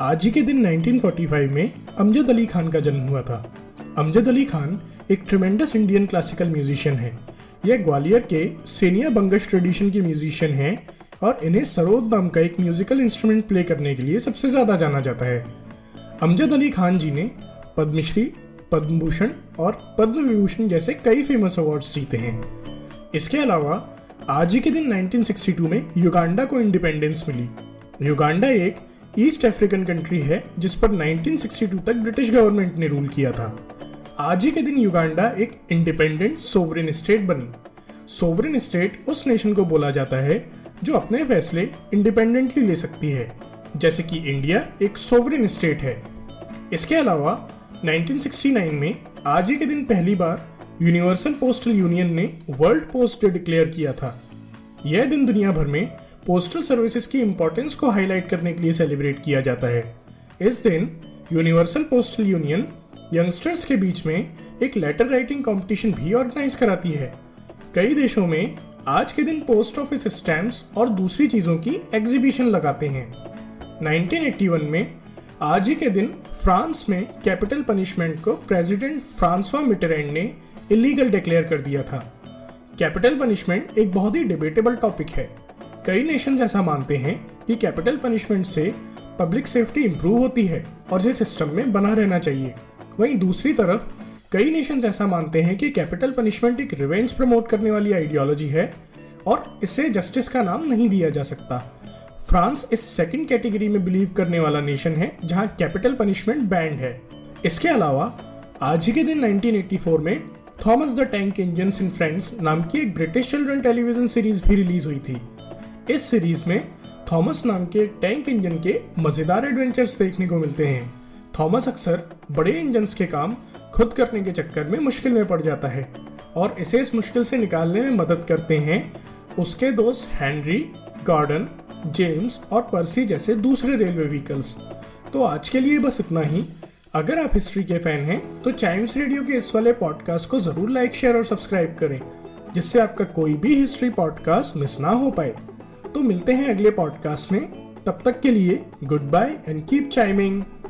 आज ही के दिन 1945 में अमजद अली खान का जन्म हुआ था। अमजद अली खान एक ट्रिमेंडस इंडियन क्लासिकल म्यूजिशियन है। यह ग्वालियर के सेनिया बंगश ट्रेडिशन के म्यूजिशियन हैं और इन्हें सरोद नाम का एक म्यूजिकल इंस्ट्रूमेंट प्ले करने के लिए सबसे ज़्यादा जाना जाता है। अमजद अली खान जी ने पद्मश्री, पद्म भूषण और पद्म विभूषण जैसे कई फेमस अवार्ड्स जीते हैं। इसके अलावा आज ही के दिन 1962 में युगांडा को इंडिपेंडेंस मिली। युगांडा एक ईस्ट अफ्रीकन कंट्री है जिस पर 1962 तक ब्रिटिश गवर्नमेंट ने रूल किया था। आज ही के दिन युगांडा एक इंडिपेंडेंट सोवरेन स्टेट बनी। सोवरेन स्टेट उस नेशन को बोला जाता है जो अपने फैसले इंडिपेंडेंटली ले सकती है, जैसे कि इंडिया एक सोवरेन स्टेट है। इसके अलावा 1969 में आज ही के दिन पहली बार यूनिवर्सल पोस्टल यूनियन ने वर्ल्ड पोस्ट डे डिक्लेयर किया था। यह दिन दुनिया भर में पोस्टल सर्विसेज की इम्पोर्टेंस को हाईलाइट करने के लिए सेलिब्रेट किया जाता है। इस दिन यूनिवर्सल पोस्टल यूनियन यंगस्टर्स के बीच में एक लेटर राइटिंग कंपटीशन भी ऑर्गेनाइज कराती है। कई देशों में आज के दिन पोस्ट ऑफिस स्टैम्प्स और दूसरी चीज़ों की एग्जीबिशन लगाते हैं। 1981 में आज ही के दिन फ्रांस में कैपिटल पनिशमेंट को प्रेसिडेंट फ्रांसवा मिटेरैंड ने इलीगल डिक्लेयर कर दिया था। कैपिटल पनिशमेंट एक बहुत ही डिबेटेबल टॉपिक है। कई नेशंस ऐसा मानते हैं कि कैपिटल पनिशमेंट से पब्लिक सेफ्टी इंप्रूव होती है और इसे सिस्टम में बना रहना चाहिए। वहीं दूसरी तरफ कई नेशंस ऐसा मानते हैं कि कैपिटल पनिशमेंट एक रिवेंज प्रमोट करने वाली आइडियोलॉजी है और इसे जस्टिस का नाम नहीं दिया जा सकता। फ्रांस इस सेकंड कैटेगरी में बिलीव करने वाला नेशन है जहां कैपिटल पनिशमेंट बैंड है। इसके अलावा आज ही के दिन 1984 में Thomas the Tank Engine and Friends नाम की एक ब्रिटिश चिल्ड्रन टेलीविजन सीरीज भी रिलीज हुई थी। इस सीरीज में थॉमस नाम के टैंक इंजन के मज़ेदार एडवेंचर्स देखने को मिलते हैं। थॉमस अक्सर बड़े इंजन्स के काम खुद करने के चक्कर में मुश्किल में पड़ जाता है और इसे इस मुश्किल से निकालने में मदद करते हैं उसके दोस्त हेनरी, गॉर्डन, जेम्स और पर्सी जैसे दूसरे रेलवे व्हीकल्स। तो आज के लिए बस इतना ही। अगर आप हिस्ट्री के फैन हैं तो चाइम्स रेडियो के इस वाले पॉडकास्ट को जरूर लाइक, शेयर और सब्सक्राइब करें, जिससे आपका कोई भी हिस्ट्री पॉडकास्ट मिस ना हो पाए। तो मिलते हैं अगले पॉडकास्ट में, तब तक के लिए goodbye and keep chiming.